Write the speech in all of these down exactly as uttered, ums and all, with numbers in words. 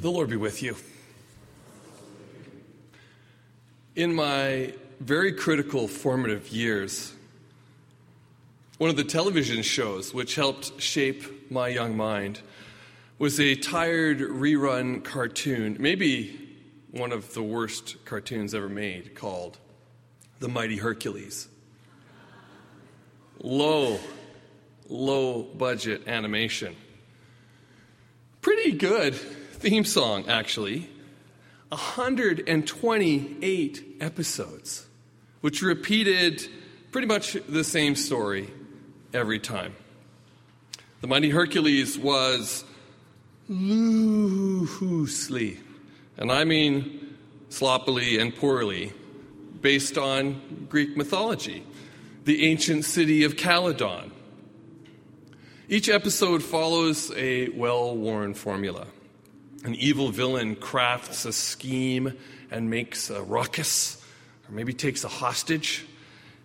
The Lord be with you. In my very critical formative years, one of the television shows which helped shape my young mind was a tired rerun cartoon, maybe one of the worst cartoons ever made, called The Mighty Hercules. Low, low budget animation. Pretty good theme song, actually. one hundred twenty-eight episodes, which repeated pretty much the same story every time. The Mighty Hercules was loosely, and I mean sloppily and poorly, based on Greek mythology, the ancient city of Calydon. Each episode follows a well-worn formula. An evil villain crafts a scheme and makes a ruckus, or maybe takes a hostage.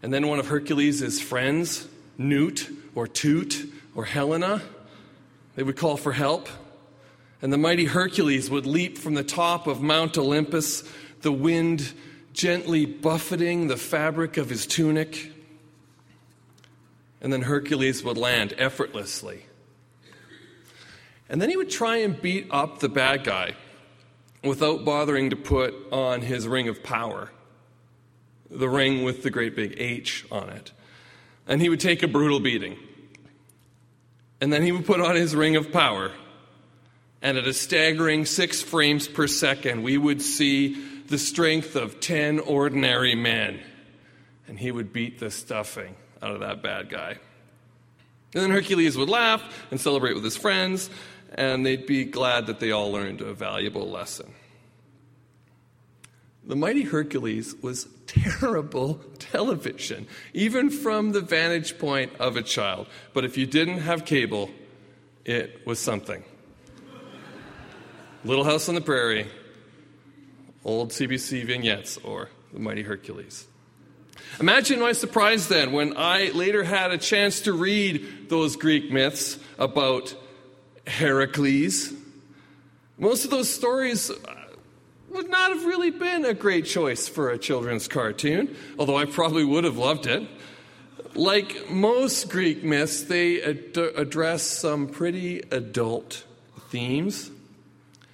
And then one of Hercules' friends, Newt or Toot or Helena, they would call for help. And the mighty Hercules would leap from the top of Mount Olympus, the wind gently buffeting the fabric of his tunic. And then Hercules would land effortlessly. And then he would try and beat up the bad guy without bothering to put on his ring of power, the ring with the great big H on it. And he would take a brutal beating. And then he would put on his ring of power. And at a staggering six frames per second, we would see the strength of ten ordinary men. And he would beat the stuffing out of that bad guy. And then Hercules would laugh and celebrate with his friends, and they'd be glad that they all learned a valuable lesson. The Mighty Hercules was terrible television, even from the vantage point of a child. But if you didn't have cable, it was something. Little House on the Prairie, old C B C vignettes, or The Mighty Hercules. Imagine my surprise then when I later had a chance to read those Greek myths about Heracles. Most of those stories would not have really been a great choice for a children's cartoon, although I probably would have loved it. Like most Greek myths, they ad- address some pretty adult themes.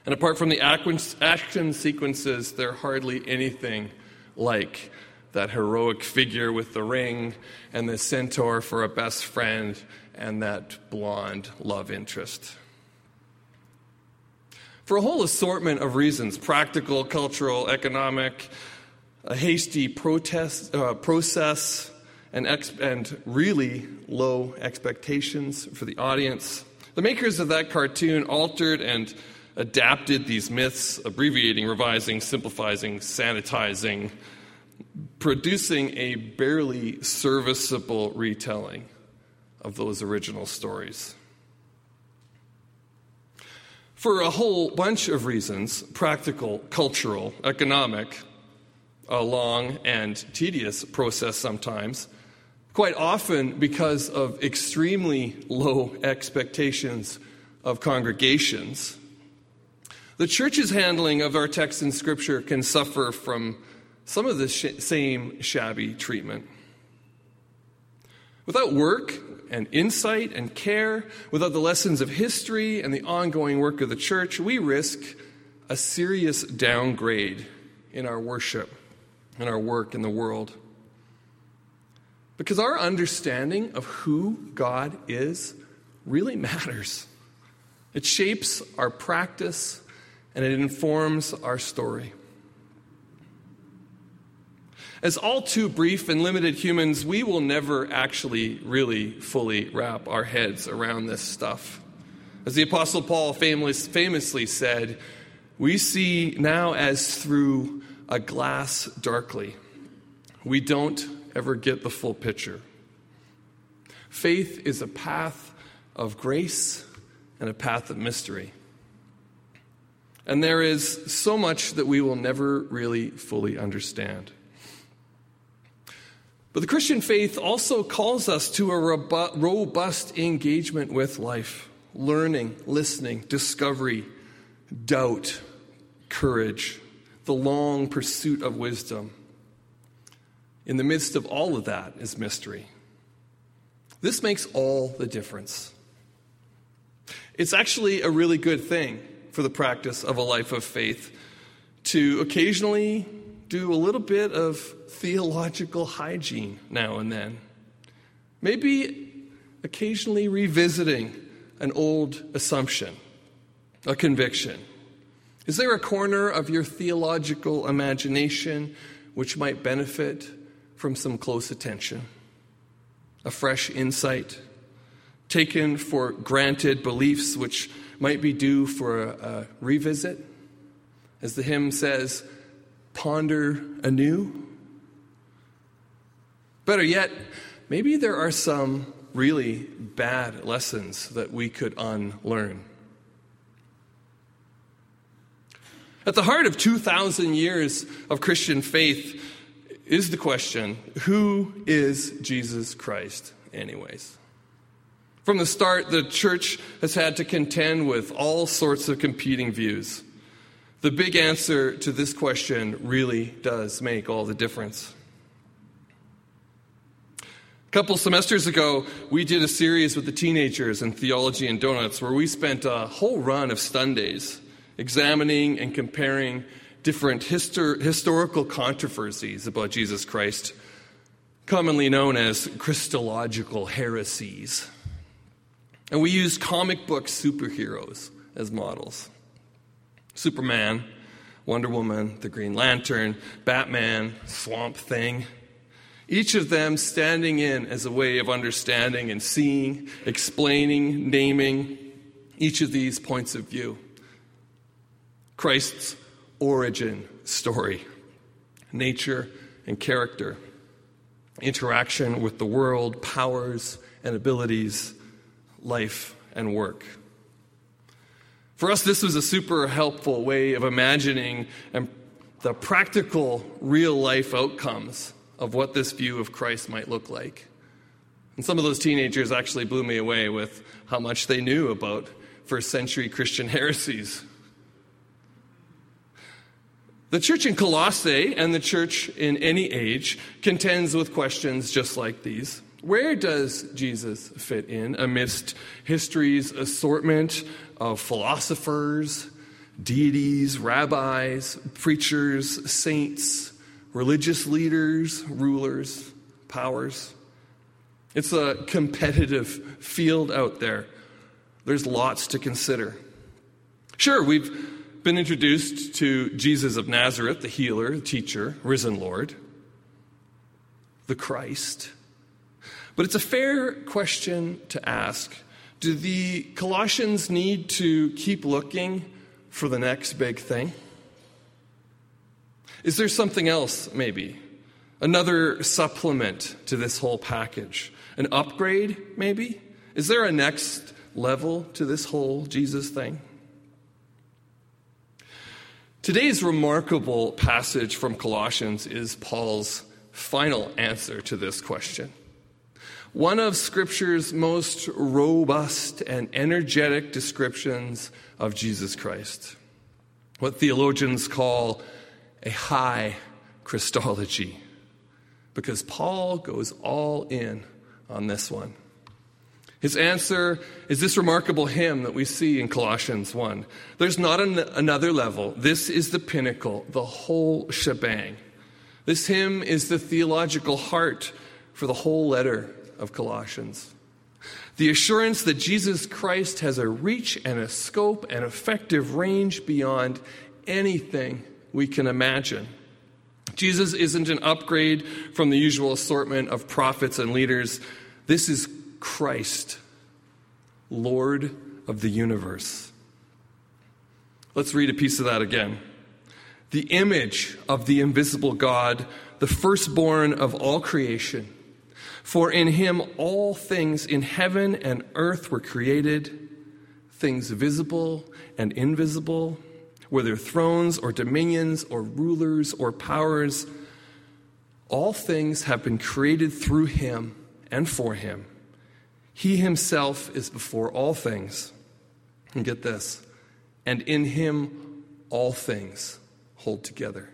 And apart from the action sequences, they're hardly anything like that heroic figure with the ring and the centaur for a best friend and that blonde love interest. For a whole assortment of reasons, practical, cultural, economic, a hasty protest, uh, process, and, ex- and really low expectations for the audience, the makers of that cartoon altered and adapted these myths, abbreviating, revising, simplifying, sanitizing, producing a barely serviceable retelling of those original stories. For a whole bunch of reasons, practical, cultural, economic, a long and tedious process sometimes, quite often because of extremely low expectations of congregations, the church's handling of our text in Scripture can suffer from some of the sh- same shabby treatment. Without work and insight and care, without the lessons of history and the ongoing work of the church, we risk a serious downgrade in our worship and our work in the world. Because our understanding of who God is really matters. It shapes our practice and it informs our story. As all too brief and limited humans, we will never actually really fully wrap our heads around this stuff. As the Apostle Paul famous, famously said, we see now as through a glass darkly. We don't ever get the full picture. Faith is a path of grace and a path of mystery. And there is so much that we will never really fully understand. But the Christian faith also calls us to a robust engagement with life, learning, listening, discovery, doubt, courage, the long pursuit of wisdom. In the midst of all of that is mystery. This makes all the difference. It's actually a really good thing for the practice of a life of faith to occasionally do a little bit of theological hygiene now and then. Maybe occasionally revisiting an old assumption, a conviction. Is there a corner of your theological imagination which might benefit from some close attention? A fresh insight, taken for granted beliefs which might be due for a, a revisit? As the hymn says, ponder anew. Better yet, maybe there are some really bad lessons that we could unlearn. At the heart of two thousand years of Christian faith is the question, who is Jesus Christ anyways? From the start, the church has had to contend with all sorts of competing views. The big answer to this question really does make all the difference. A couple semesters ago, we did a series with the teenagers in Theology and Donuts where we spent a whole run of Sundays examining and comparing different histor- historical controversies about Jesus Christ, commonly known as Christological heresies. And we used comic book superheroes as models. Superman, Wonder Woman, the Green Lantern, Batman, Swamp Thing. Each of them standing in as a way of understanding and seeing, explaining, naming each of these points of view. Christ's origin story, nature and character, interaction with the world, powers and abilities, life and work. For us, this was a super helpful way of imagining and the practical, real-life outcomes of what this view of Christ might look like. And some of those teenagers actually blew me away with how much they knew about first-century Christian heresies. The church in Colossae and the church in any age contends with questions just like these. Where does Jesus fit in amidst history's assortment of philosophers, deities, rabbis, preachers, saints, religious leaders, rulers, powers? It's a competitive field out there. There's lots to consider. Sure, we've been introduced to Jesus of Nazareth, the healer, teacher, risen Lord, the Christ. But it's a fair question to ask. Do the Colossians need to keep looking for the next big thing? Is there something else, maybe? Another supplement to this whole package? An upgrade, maybe? Is there a next level to this whole Jesus thing? Today's remarkable passage from Colossians is Paul's final answer to this question. One of Scripture's most robust and energetic descriptions of Jesus Christ. What theologians call a high Christology. Because Paul goes all in on this one. His answer is this remarkable hymn that we see in Colossians one. There's not an- another level. This is the pinnacle, the whole shebang. This hymn is the theological heart for the whole letter of Colossians. The assurance that Jesus Christ has a reach and a scope and effective range beyond anything we can imagine. Jesus isn't an upgrade from the usual assortment of prophets and leaders. This is Christ, Lord of the universe. Let's read a piece of that again. The image of the invisible God, the firstborn of all creation. For in him all things in heaven and earth were created, things visible and invisible, whether thrones or dominions or rulers or powers. All things have been created through him and for him. He himself is before all things. And get this, and in him all things hold together.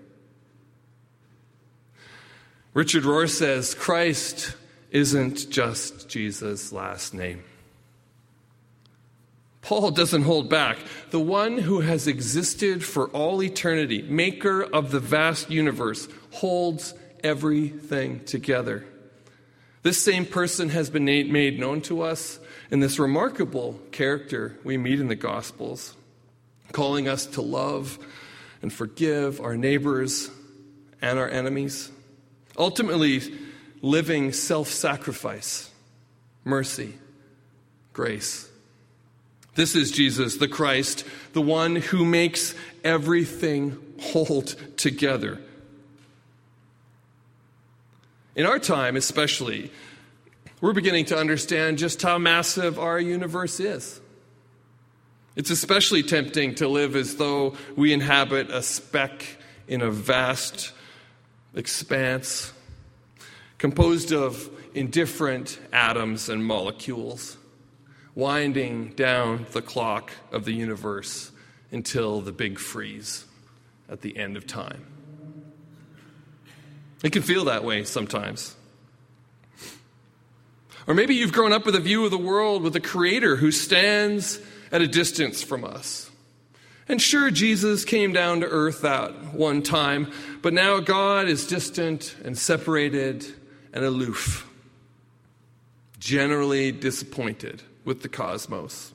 Richard Rohr says, Christ isn't just Jesus' last name. Paul doesn't hold back. The one who has existed for all eternity, maker of the vast universe, holds everything together. This same person has been made known to us in this remarkable character we meet in the Gospels, calling us to love and forgive our neighbors and our enemies, ultimately living self-sacrifice, mercy, grace. This is Jesus, the Christ, the one who makes everything hold together. In our time especially, we're beginning to understand just how massive our universe is. It's especially tempting to live as though we inhabit a speck in a vast expanse composed of indifferent atoms and molecules, winding down the clock of the universe until the big freeze at the end of time. It can feel that way sometimes. Or maybe you've grown up with a view of the world with a creator who stands at a distance from us. And sure, Jesus came down to earth that one time, but now God is distant and separated and aloof, generally disappointed with the cosmos,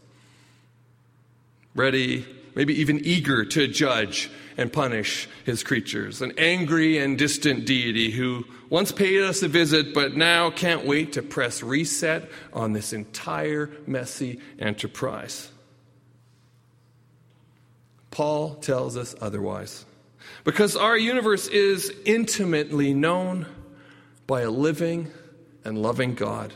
ready, maybe even eager to judge and punish his creatures, an angry and distant deity who once paid us a visit but now can't wait to press reset on this entire messy enterprise. Paul tells us otherwise, because our universe is intimately known by a living and loving God.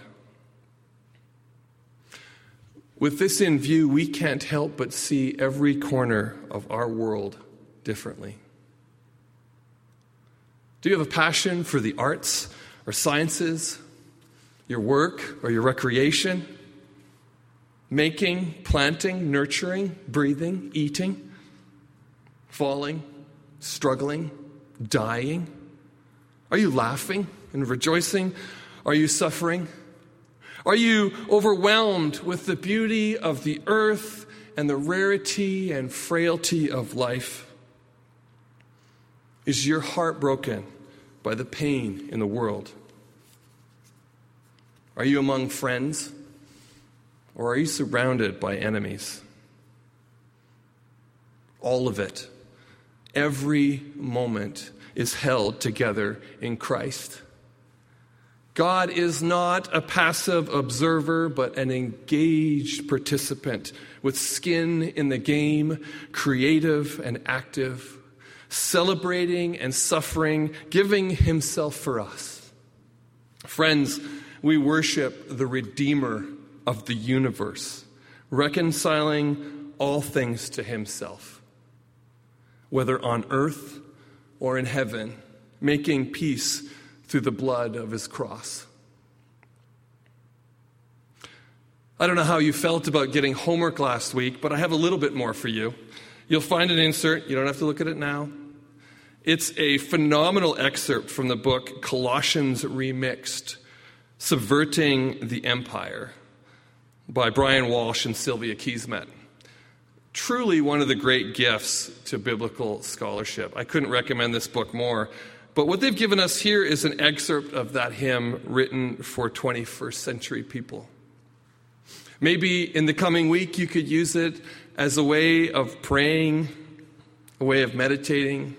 With this in view, we can't help but see every corner of our world differently. Do you have a passion for the arts or sciences, your work or your recreation, making, planting, nurturing, breathing, eating, falling, struggling, dying? Are you laughing and rejoicing? Are you suffering? Are you overwhelmed with the beauty of the earth and the rarity and frailty of life? Is your heart broken by the pain in the world? Are you among friends, or are you surrounded by enemies? All of it, every moment, is held together in Christ. God is not a passive observer, but an engaged participant with skin in the game, creative and active, celebrating and suffering, giving himself for us. Friends, we worship the Redeemer of the universe, reconciling all things to himself, whether on earth or in heaven, making peace through the blood of his cross. I don't know how you felt about getting homework last week, but I have a little bit more for you. You'll find an insert. You don't have to look at it now. It's a phenomenal excerpt from the book Colossians Remixed: Subverting the Empire by Brian Walsh and Sylvia Keesmaat. Truly one of the great gifts to biblical scholarship. I couldn't recommend this book more. But what they've given us here is an excerpt of that hymn written for twenty-first century people. Maybe in the coming week you could use it as a way of praying, a way of meditating,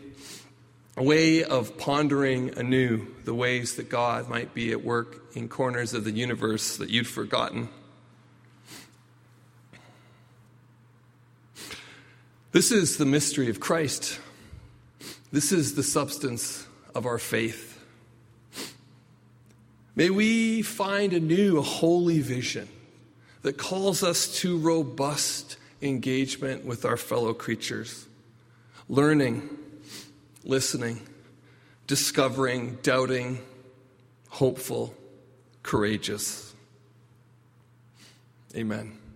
a way of pondering anew the ways that God might be at work in corners of the universe that you'd forgotten. This is the mystery of Christ. This is the substance of our faith. May we find anew a holy vision that calls us to robust engagement with our fellow creatures, learning, listening, discovering, doubting, hopeful, courageous. Amen.